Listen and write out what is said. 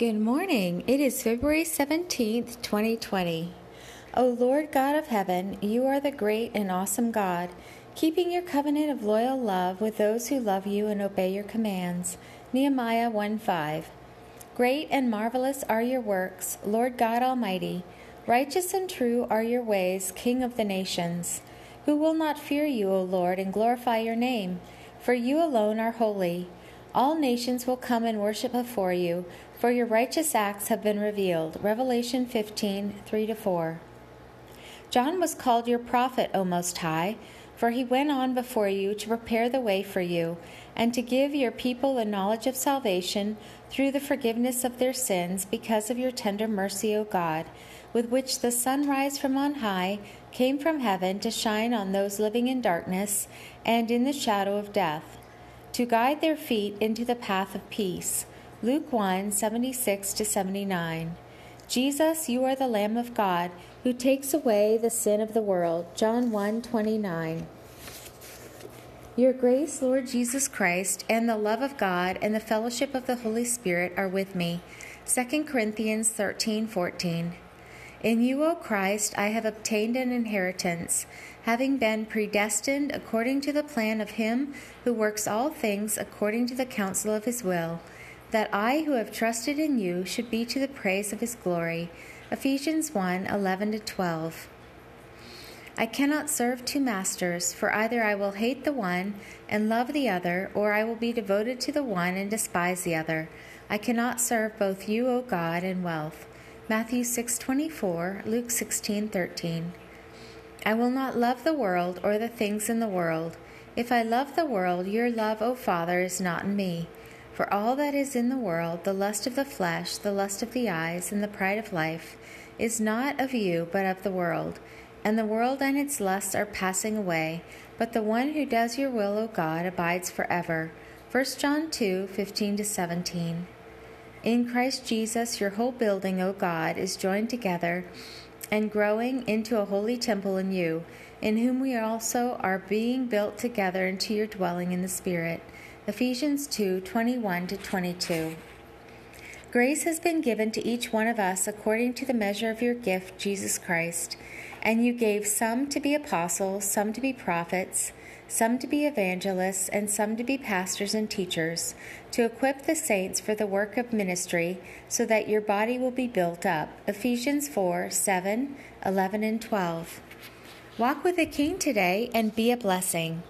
Good morning. It is February 17th, 2020. O Lord God of heaven, you are the great and awesome God, keeping your covenant of loyal love with those who love you and obey your commands. Nehemiah 1:5. Great and marvelous are your works, Lord God Almighty. Righteous and true are your ways, King of the nations. Who will not fear you, O Lord, and glorify your name? For you alone are holy. All nations will come and worship before you, for your righteous acts have been revealed. Revelation 15:3-4. John was called your prophet, O Most High, for he went on before you to prepare the way for you, and to give your people the knowledge of salvation through the forgiveness of their sins because of your tender mercy, O God, with which the sunrise from on high came from heaven to shine on those living in darkness and in the shadow of death, to guide their feet into the path of peace. Luke 1:76-79. Jesus, you are the Lamb of God, who takes away the sin of the world. John 1:29. Your grace, Lord Jesus Christ, and the love of God, and the fellowship of the Holy Spirit are with me. 2 Corinthians 13:14. In you, O Christ, I have obtained an inheritance, having been predestined according to the plan of him who works all things according to the counsel of his will, that I who have trusted in you should be to the praise of his glory. Ephesians 1:11-12. I cannot serve two masters, for either I will hate the one and love the other, or I will be devoted to the one and despise the other. I cannot serve both you, O God, and wealth. Matthew 6:24, Luke 16:13. I will not love the world or the things in the world. If I love the world, your love, O Father, is not in me. For all that is in the world, the lust of the flesh, the lust of the eyes, and the pride of life, is not of you, but of the world. And the world and its lusts are passing away, but the one who does your will, O God, abides forever. 1 John 2:15-17. In Christ Jesus, your whole building, O God, is joined together and growing into a holy temple in you, in whom we also are being built together into your dwelling in the Spirit. Ephesians 2:21-22. Grace has been given to each one of us according to the measure of your gift, Jesus Christ. And you gave some to be apostles, some to be prophets, some to be evangelists, and some to be pastors and teachers, to equip the saints for the work of ministry, so that your body will be built up. Ephesians 4:7, 11, and 12. Walk with the King today and be a blessing.